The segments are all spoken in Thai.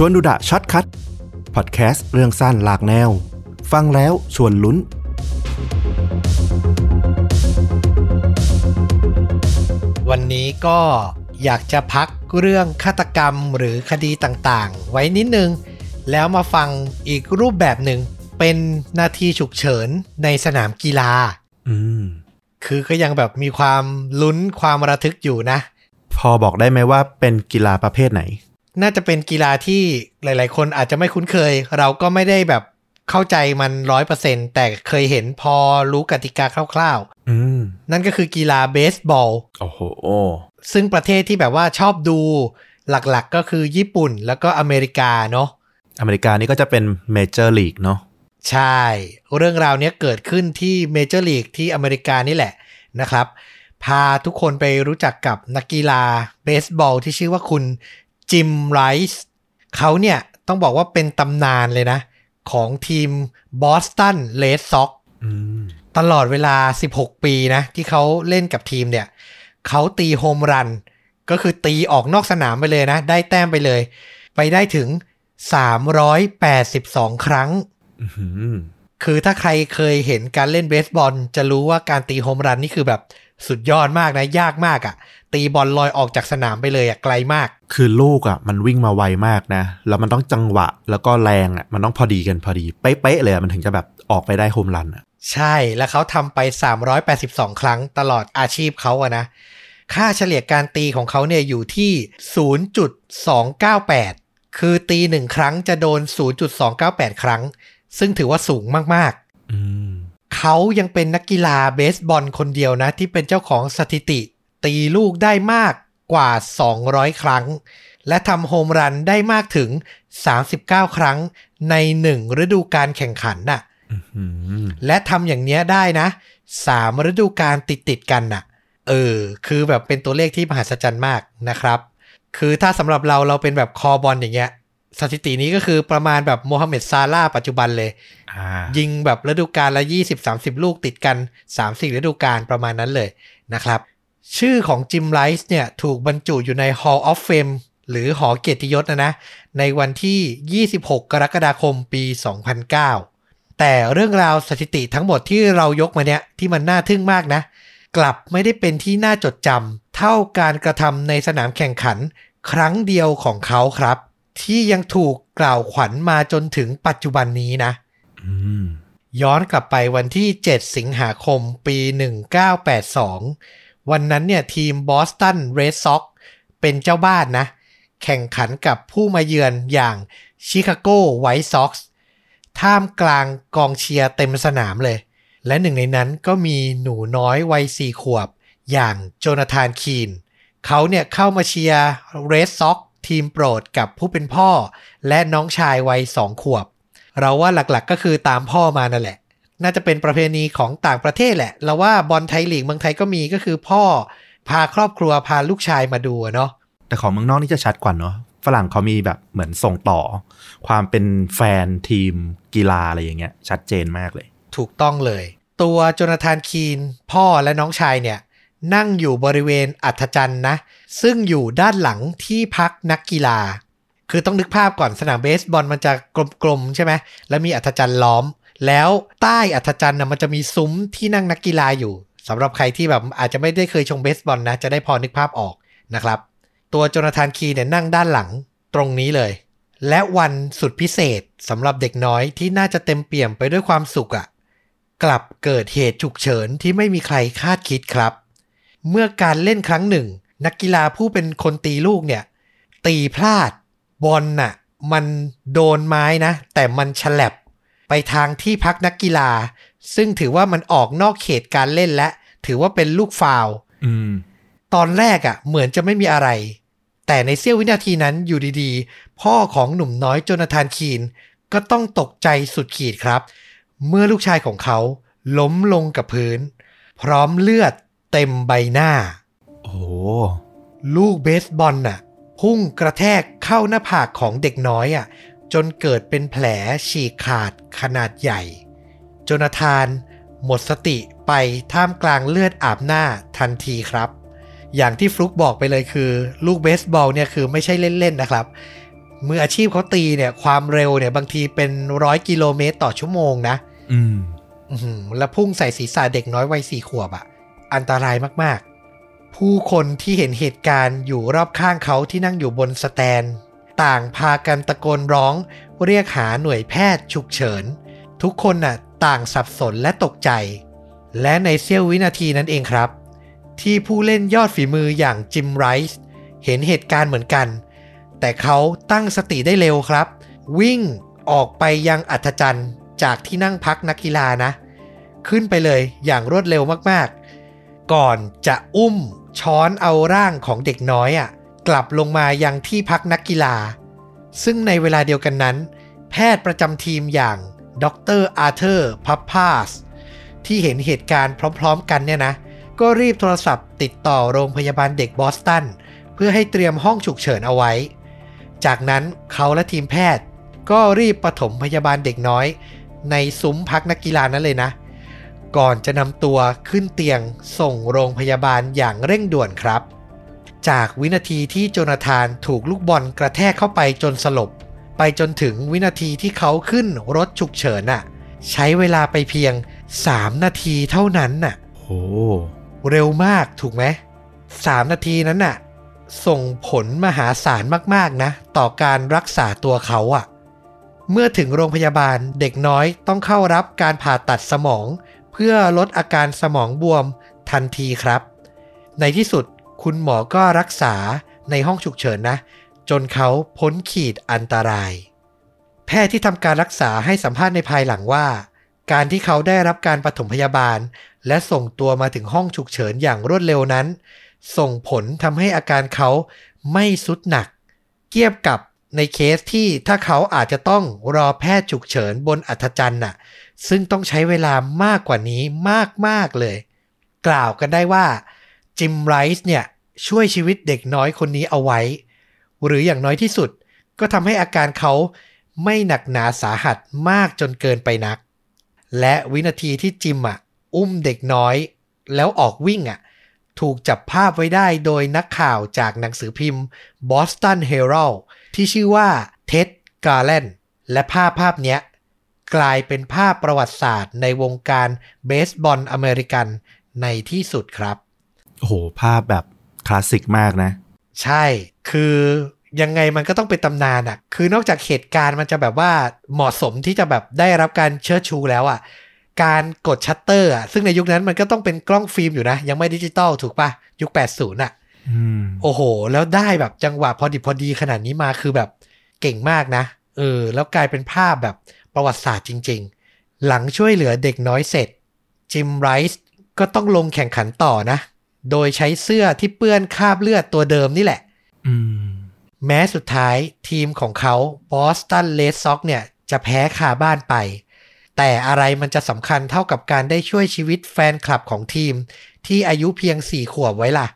ชวนดูดะช็อตคัทพอดแคสต์เรื่องสั้นหลากแนวฟังแล้วชวนลุ้นวันนี้ก็อยากจะพักเรื่องฆาตกรรมหรือคดีต่างๆไว้นิดนึงแล้วมาฟังอีกรูปแบบหนึ่งเป็นนาทีฉุกเฉินในสนามกีฬาคือก็ยังแบบมีความลุ้นความระทึกอยู่นะพอบอกได้ไหมว่าเป็นกีฬาประเภทไหนน่าจะเป็นกีฬาที่หลายๆคนอาจจะไม่คุ้นเคยเราก็ไม่ได้แบบเข้าใจมัน 100% แต่เคยเห็นพอรู้กติกาคร่าวๆนั่นก็คือกีฬาเบสบอลโอ้โหซึ่งประเทศที่แบบว่าชอบดูหลักๆก็คือญี่ปุ่นแล้วก็อเมริกาเนาะอเมริกานี่ก็จะเป็นเมเจอร์ลีกเนาะใช่เรื่องราวนี้เกิดขึ้นที่เมเจอร์ลีกที่อเมริกานี่แหละนะครับพาทุกคนไปรู้จักกับนักกีฬาเบสบอลที่ชื่อว่าคุณจิมไรซ์เขาเนี่ยต้องบอกว่าเป็นตำนานเลยนะของทีม Boston Red Sox ตลอดเวลา16ปีนะที่เขาเล่นกับทีมเนี่ยเขาตีโฮมรันก็คือตีออกนอกสนามไปเลยนะได้แต้มไปเลยไปได้ถึง382ครั้งคือถ้าใครเคยเห็นการเล่นเบสบอลจะรู้ว่าการตีโฮมรันนี่คือแบบสุดยอดมากนะยากมากอ่ะตีบอลลอยออกจากสนามไปเลยอ่ะไกลมากคือลูกอ่ะมันวิ่งมาไวมากนะแล้วมันต้องจังหวะแล้วก็แรงอ่ะมันต้องพอดีกันพอดีเป๊ะๆเลยมันถึงจะแบบออกไปได้โฮมรันอ่ะใช่แล้วเขาทำไป382ครั้งตลอดอาชีพเขาอ่ะนะค่าเฉลี่ยการตีของเขาเนี่ยอยู่ที่ 0.298 คือตี1ครั้งจะโดน 0.298 ครั้งซึ่งถือว่าสูงมากๆเขายังเป็นนักกีฬาเบสบอลคนเดียวนะที่เป็นเจ้าของสถิติตีลูกได้มากกว่า200ครั้งและทำโฮมรันได้มากถึง39ครั้งใน1ฤดูกาลแข่งขันน่ะและทำอย่างเนี้ยได้นะ3ฤดูกาลติดกันน่ะคือแบบเป็นตัวเลขที่มหัศจรรย์มากนะครับคือถ้าสำหรับเราเป็นแบบคอบอลอย่างเงี้ยสถิตินี้ก็คือประมาณแบบโมฮัมเหม็ดซาลาห์ปัจจุบันเลยยิงแบบฤดูกาลละ 20-30 ลูกติดกัน 3-4 ฤดูกาลประมาณนั้นเลยนะครับชื่อของจิมไรซ์เนี่ยถูกบรรจุอยู่ใน Hall of Fame หรือหอเกียรติยศนะในวันที่26กรกฎาคมปี2009แต่เรื่องราวสถิติทั้งหมดที่เรายกมาเนี่ยที่มันน่าทึ่งมากนะกลับไม่ได้เป็นที่น่าจดจำเท่าการกระทำในสนามแข่งขันครั้งเดียวของเขาครับที่ยังถูกกล่าวขวัญมาจนถึงปัจจุบันนี้นะย้อนกลับไปวันที่7สิงหาคมปี1982วันนั้นเนี่ยทีม Boston Red Sox เป็นเจ้าบ้านนะแข่งขันกับผู้มาเยือนอย่าง Chicago White Sox ท่ามกลางกองเชียร์เต็มสนามเลยและหนึ่งในนั้นก็มีหนูน้อยวัย4ขวบอย่าง Jonathan Keane เขาเนี่ยเข้ามาเชียร์ Red Soxทีมโปรดกับผู้เป็นพ่อและน้องชายวัย2ขวบเราว่าหลักๆก็คือตามพ่อมานั่นแหละน่าจะเป็นประเพณีของต่างประเทศแหละเราว่าบอลไทยลีกเมืองไทยก็มีก็คือพ่อพาครอบครัวพาลูกชายมาดูเนาะแต่ของเมืองนอกนี่จะชัดกว่าเนาะฝรั่งเขามีแบบเหมือนส่งต่อความเป็นแฟนทีมกีฬาอะไรอย่างเงี้ยชัดเจนมากเลยถูกต้องเลยตัวโจนาธานคีนพ่อและน้องชายเนี่ยนั่งอยู่บริเวณอัฐจันทร์นะซึ่งอยู่ด้านหลังที่พักนักกีฬาคือต้องนึกภาพก่อนสนามเบสบอลมันจะกลมๆใช่ไหมแล้วมีอัฐจันทร์ล้อมแล้วใต้อัฐจันทร์นะมันจะมีซุ้มที่นั่งนักกีฬาอยู่สำหรับใครที่แบบอาจจะไม่ได้เคยชมเบสบอลนะจะได้พอนึกภาพออกนะครับตัวโจนาธานคีเนี่ยนั่งด้านหลังตรงนี้เลยและวันสุดพิเศษสำหรับเด็กน้อยที่น่าจะเต็มเปี่ยมไปด้วยความสุขอ่ะกลับเกิดเหตุฉุกเฉินที่ไม่มีใครคาดคิดครับเมื่อการเล่นครั้งหนึ่งนักกีฬาผู้เป็นคนตีลูกเนี่ยตีพลาดบอลน่ะมันโดนไม้นะแต่มันฉลับไปทางที่พักนักกีฬาซึ่งถือว่ามันออกนอกเขตการเล่นและถือว่าเป็นลูกฟาวล์ตอนแรกอ่ะเหมือนจะไม่มีอะไรแต่ในเสี้ยววินาทีนั้นอยู่ดีๆพ่อของหนุ่มน้อยโจนาธานคีนก็ต้องตกใจสุดขีดครับเมื่อลูกชายของเขาล้มลงกับพื้นพร้อมเลือดเต็มใบหน้าโอ้ลูกเบสบอลน่ะพุ่งกระแทกเข้าหน้าผากของเด็กน้อยอ่ะจนเกิดเป็นแผลฉีกขาดขนาดใหญ่โจนาธานหมดสติไปท่ามกลางเลือดอาบหน้าทันทีครับอย่างที่ฟลุกบอกไปเลยคือลูกเบสบอลเนี่ยคือไม่ใช่เล่นๆนะครับ มืออาชีพเขาตีเนี่ยความเร็วเนี่ยบางทีเป็น100กิโลเมตรต่อชั่วโมงนะแล้วพุ่งใส่ศีรษะเด็กน้อยวัย4ขวบอ่ะอันตรายมากๆผู้คนที่เห็นเหตุการณ์อยู่รอบข้างเขาที่นั่งอยู่บนสแตนต่างพากันตะโกนร้องเรียกหาหน่วยแพทย์ฉุกเฉินทุกคนน่ะต่างสับสนและตกใจและในเสี้ยววินาทีนั้นเองครับที่ผู้เล่นยอดฝีมืออย่างจิมไรซ์เห็นเหตุการณ์เหมือนกันแต่เขาตั้งสติได้เร็วครับวิ่งออกไปยังอัศจรรย์จากที่นั่งพักนักกีฬานะขึ้นไปเลยอย่างรวดเร็วมากๆก่อนจะอุ้มช้อนเอาร่างของเด็กน้อยอ่ะกลับลงมายังที่พักนักกีฬาซึ่งในเวลาเดียวกันนั้นแพทย์ประจำทีมอย่างดร.อาร์เธอร์พับพาสที่เห็นเหตุการณ์พร้อมๆกันเนี่ยนะก็รีบโทรศัพท์ติดต่อโรงพยาบาลเด็กบอสตันเพื่อให้เตรียมห้องฉุกเฉินเอาไว้จากนั้นเขาและทีมแพทย์ก็รีบปฐมพยาบาลเด็กน้อยในซุ้มพักนักกีฬานั้นเลยนะก่อนจะนำตัวขึ้นเตียงส่งโรงพยาบาลอย่างเร่งด่วนครับจากวินาทีที่โจนาธานถูกลูกบอลกระแทกเข้าไปจนสลบไปจนถึงวินาทีที่เขาขึ้นรถฉุกเฉินน่ะใช้เวลาไปเพียง3นาทีเท่านั้นน่ะโอ้เร็วมากถูกไหม3นาทีนั้นน่ะส่งผลมหาศาลมากๆนะต่อการรักษาตัวเขาอ่ะเมื่อถึงโรงพยาบาลเด็กน้อยต้องเข้ารับการผ่าตัดสมองเพื่อลดอาการสมองบวมทันทีครับในที่สุดคุณหมอก็รักษาในห้องฉุกเฉินนะจนเขาพ้นขีดอันตรายแพทย์ที่ทำการรักษาให้สัมภาษณ์ในภายหลังว่าการที่เขาได้รับการปฐมพยาบาลและส่งตัวมาถึงห้องฉุกเฉินอย่างรวดเร็วนั้นส่งผลทำให้อาการเขาไม่ทรุดหนักเทียบกับในเคสที่ถ้าเขาอาจจะต้องรอแพทย์ฉุกเฉินบนอัศจรรย์น่ะซึ่งต้องใช้เวลามากกว่านี้มากๆเลยกล่าวกันได้ว่าจิมไรซ์เนี่ยช่วยชีวิตเด็กน้อยคนนี้เอาไว้หรืออย่างน้อยที่สุดก็ทำให้อาการเขาไม่หนักหนาสาหัสมากจนเกินไปนักและวินาทีที่จิมอุ้มเด็กน้อยแล้วออกวิ่งถูกจับภาพไว้ได้โดยนักข่าวจากหนังสือพิมพ์ Boston Herald ที่ชื่อว่าเท็ด การ์แลนด์และภาพเนี้ยกลายเป็นภาพประวัติศาสตร์ในวงการเบสบอลอเมริกันในที่สุดครับโอ้โหภาพแบบคลาสสิกมากนะใช่คือยังไงมันก็ต้องเป็นตำนานอ่ะคือนอกจากเหตุการณ์มันจะแบบว่าเหมาะสมที่จะแบบได้รับการเชิดชูแล้วอ่ะการกดชัตเตอร์อ่ะซึ่งในยุคนั้นมันก็ต้องเป็นกล้องฟิล์มอยู่นะยังไม่ดิจิตอลถูกป่ะยุค80อ่ะโอ้โหแล้วได้แบบจังหวะพอดีขนาดนี้มาคือแบบเก่งมากนะแล้วกลายเป็นภาพแบบประวัติศาสตร์จริงๆหลังช่วยเหลือเด็กน้อยเสร็จจิมไรซ์ก็ต้องลงแข่งขันต่อนะโดยใช้เสื้อที่เปื้อนคราบเลือดตัวเดิมนี่แหละแม้สุดท้ายทีมของเขา Boston Red Sox เนี่ยจะแพ้คาบ้านไปแต่อะไรมันจะสำคัญเท่ากับการได้ช่วยชีวิตแฟนคลับของทีมที่อายุเพียง4ขวบไว้ล่ะ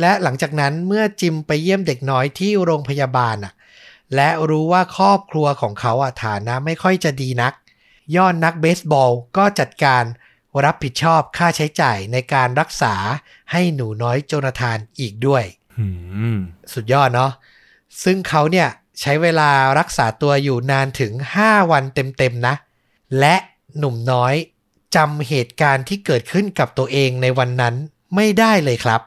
และหลังจากนั้นเมื่อจิมไปเยี่ยมเด็กน้อยที่โรงพยาบาลและรู้ว่าครอบครัวของเขาฐานะไม่ค่อยจะดีนักยอดนักเบสบอลก็จัดการรับผิดชอบค่าใช้จ่ายในการรักษาให้หนูน้อยโจนาธานอีกด้วยสุดยอดเนาะซึ่งเขาเนี่ยใช้เวลารักษาตัวอยู่นานถึง5วันเต็มๆนะและหนุ่มน้อยจำเหตุการณ์ที่เกิดขึ้นกับตัวเองในวันนั้นไม่ได้เลยครับ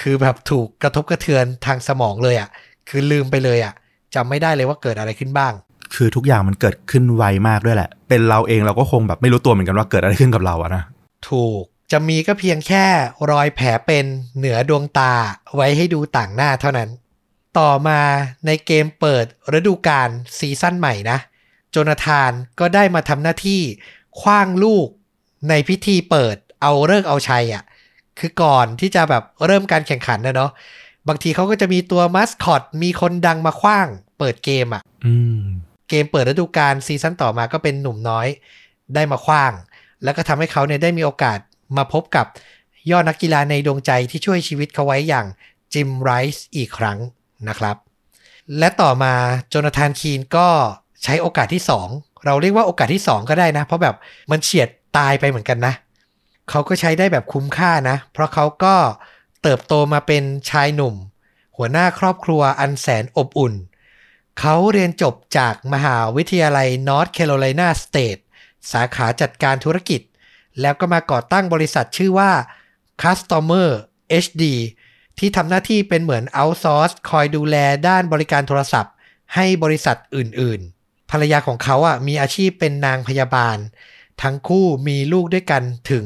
คือแบบถูกกระทบกระเทือนทางสมองเลยอ่ะคือลืมไปเลยอ่ะจำไม่ได้เลยว่าเกิดอะไรขึ้นบ้างคือทุกอย่างมันเกิดขึ้นไวมากด้วยแหละเป็นเราเองเราก็คงแบบไม่รู้ตัวเหมือนกันว่าเกิดอะไรขึ้นกับเราอะนะถูกจะมีก็เพียงแค่รอยแผลเป็นเหนือดวงตาไว้ให้ดูต่างหน้าเท่านั้นต่อมาในเกมเปิดฤดูกาลซีซั่นใหม่นะโจนาธานก็ได้มาทำหน้าที่ขว้างลูกในพิธีเปิดเอาฤกษ์เอาชัยอ่ะคือก่อนที่จะแบบเริ่มการแข่งขันนะเนาะบางทีเขาก็จะมีตัวมัสคอตมีคนดังมาขว้างเปิดเกมอ่ะเกมเปิดฤดูกาลซีซั่นต่อมาก็เป็นหนุ่มน้อยได้มาขว้างแล้วก็ทำให้เขาเนี่ยได้มีโอกาสมาพบกับยอดนักกีฬาในดวงใจที่ช่วยชีวิตเขาไว้อย่างจิมไรซ์อีกครั้งนะครับและต่อมาโจนาธานคีนก็ใช้โอกาสที่2เราเรียกว่าโอกาสที่2ก็ได้นะเพราะแบบมันเฉียดตายไปเหมือนกันนะเขาก็ใช้ได้แบบคุ้มค่านะเพราะเขาก็เติบโตมาเป็นชายหนุ่มหัวหน้าครอบครัวอันแสนอบอุ่น เขาเรียนจบจากมหาวิทยาลัย North Carolina State สาขาจัดการธุรกิจแล้วก็มาก่อตั้งบริษัทชื่อว่า Customer HD ที่ทำหน้าที่เป็นเหมือน outsource คอยดูแลด้านบริการโทรศัพท์ให้บริษัทอื่นๆภรรยาของเขามีอาชีพเป็นนางพยาบาลทั้งคู่มีลูกด้วยกันถึง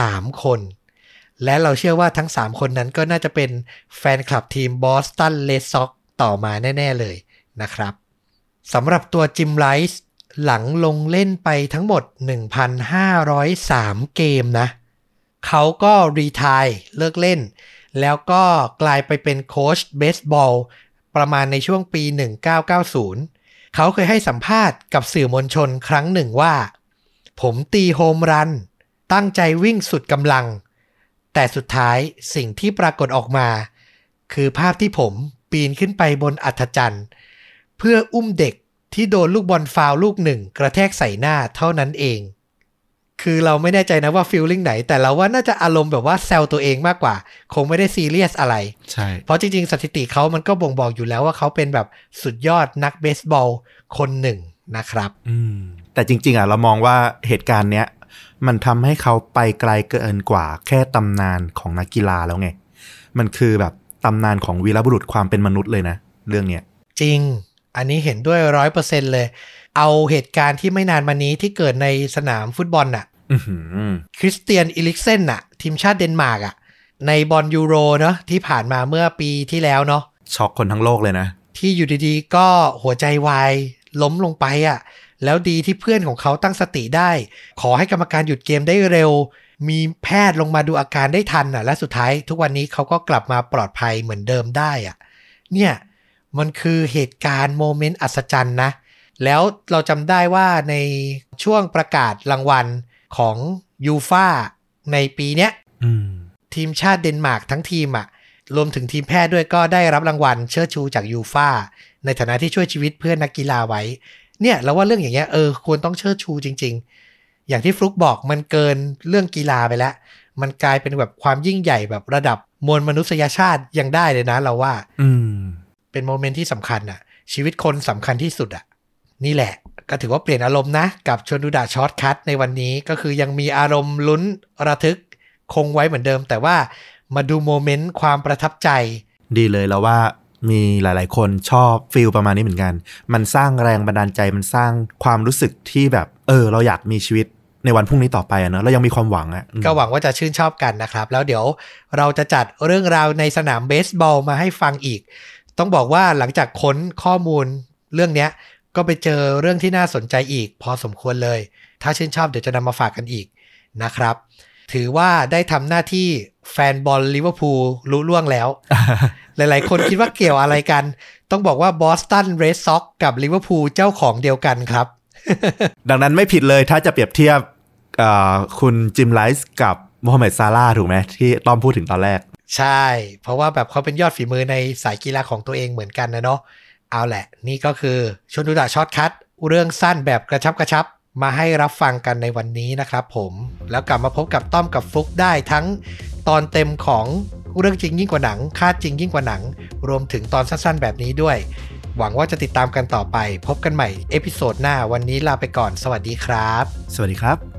3คนและเราเชื่อว่าทั้ง3คนนั้นก็น่าจะเป็นแฟนคลับทีม Boston Red Sox ต่อมาแน่ๆเลยนะครับสำหรับตัว Jim Rice หลังลงเล่นไปทั้งหมด 1,503 เกมนะเขาก็รีไทร์เลิกเล่นแล้วก็กลายไปเป็นโค้ชเบสบอลประมาณในช่วงปี 1990 เขาเคยให้สัมภาษณ์กับสื่อมวลชนครั้งหนึ่งว่าผมตีโฮมรันตั้งใจวิ่งสุดกำลังแต่สุดท้ายสิ่งที่ปรากฏออกมาคือภาพที่ผมปีนขึ้นไปบนอัศจรรย์เพื่ออุ้มเด็กที่โดนลูกบอลฟาวล์ลูกหนึ่งกระแทกใส่หน้าเท่านั้นเองคือเราไม่แน่ใจนะว่าฟีลลิ่งไหนแต่เราว่าน่าจะอารมณ์แบบว่าแซวตัวเองมากกว่าคงไม่ได้ซีเรียสอะไรใช่เพราะจริงๆสถิติเขามันก็บ่งบอกอยู่แล้วว่าเขาเป็นแบบสุดยอดนักเบสบอลคนหนึ่งนะครับแต่จริงๆเรามองว่าเหตุการณ์เนี้ยมันทำให้เขาไปไกลเกินกว่าแค่ตำนานของนักกีฬาแล้วไงมันคือแบบตำนานของวีรบุรุษความเป็นมนุษย์เลยนะเรื่องเนี้ยจริงอันนี้เห็นด้วย 100% เลยเอาเหตุการณ์ที่ไม่นานมานี้ที่เกิดในสนามฟุตบอลน่ะคริสเตียนอิลิกเซนน่ะทีมชาติเดนมาร์กในบอลยูโรเนาะที่ผ่านมาเมื่อปีที่แล้วเนาะช็อกคนทั้งโลกเลยนะที่อยู่ดีๆก็หัวใจวายล้มลงไปแล้วดีที่เพื่อนของเขาตั้งสติได้ขอให้กรรมการหยุดเกมได้เร็วมีแพทย์ลงมาดูอาการได้ทันและสุดท้ายทุกวันนี้เขาก็กลับมาปลอดภัยเหมือนเดิมได้เนี่ยมันคือเหตุการณ์โมเมนต์อัศจรรย์นะแล้วเราจำได้ว่าในช่วงประกาศรางวัลของยูฟ่าในปีเนี้ยทีมชาติเดนมาร์กทั้งทีมรวมถึงทีมแพทย์ด้วยก็ได้รับรางวัลเชิดชูจากยูฟ่าในฐานะที่ช่วยชีวิตเพื่อนนักกีฬาไว้เนี่ยเราว่าเรื่องอย่างเงี้ยควรต้องเชิดชูจริงๆอย่างที่ฟลุกบอกมันเกินเรื่องกีฬาไปแล้วมันกลายเป็นแบบความยิ่งใหญ่แบบระดับมวลมนุษยชาติยังได้เลยนะเราว่าเป็นโมเมนต์ที่สำคัญชีวิตคนสำคัญที่สุดนี่แหละก็ถือว่าเปลี่ยนอารมณ์นะกับชวนดูดะช็อตคัทในวันนี้ก็คือยังมีอารมณ์ลุ้นระทึกคงไว้เหมือนเดิมแต่ว่ามาดูโมเมนต์ความประทับใจดีเลยแล้วว่ามีหลายๆคนชอบฟีลประมาณนี้เหมือนกันมันสร้างแรงบันดาลใจมันสร้างความรู้สึกที่แบบเราอยากมีชีวิตในวันพรุ่งนี้ต่อไปนะเรายังมีความหวังก็หวังว่าจะชื่นชอบกันนะครับแล้วเดี๋ยวเราจะจัดเรื่องราวในสนามเบสบอลมาให้ฟังอีกต้องบอกว่าหลังจากค้นข้อมูลเรื่องนี้ก็ไปเจอเรื่องที่น่าสนใจอีกพอสมควรเลยถ้าชื่นชอบเดี๋ยวจะนำมาฝากกันอีกนะครับถือว่าได้ทำหน้าที่แฟนบอลลิเวอร์พูลรู้ล่วงแล้ว หลายๆคนคิดว่าเกี่ยวอะไรกันต้องบอกว่า Boston Red Sox กับ Liverpool เจ้าของเดียวกันครับ ดังนั้นไม่ผิดเลยถ้าจะเปรียบเทียบคุณจิมไรซ์กับโมฮัมเหม็ดซาลาห์ถูกไหมที่ต้อมพูดถึงตอนแรกใช่เพราะว่าแบบเขาเป็นยอดฝีมือในสายกีฬาของตัวเองเหมือนกันนะเนาะเอาแหละนี่ก็คือชวนดูดะช็อตคัทเรื่องสั้นแบบกระชับกระชับมาให้รับฟังกันในวันนี้นะครับผมแล้วกลับมาพบกับต้อมกับฟลุ๊กได้ทั้งตอนเต็มของเรื่องจริงยิ่งกว่าหนังคาดจริงยิ่งกว่าหนังรวมถึงตอนสั้นๆแบบนี้ด้วยหวังว่าจะติดตามกันต่อไปพบกันใหม่เอพิโซดหน้าวันนี้ลาไปก่อนสวัสดีครับสวัสดีครับ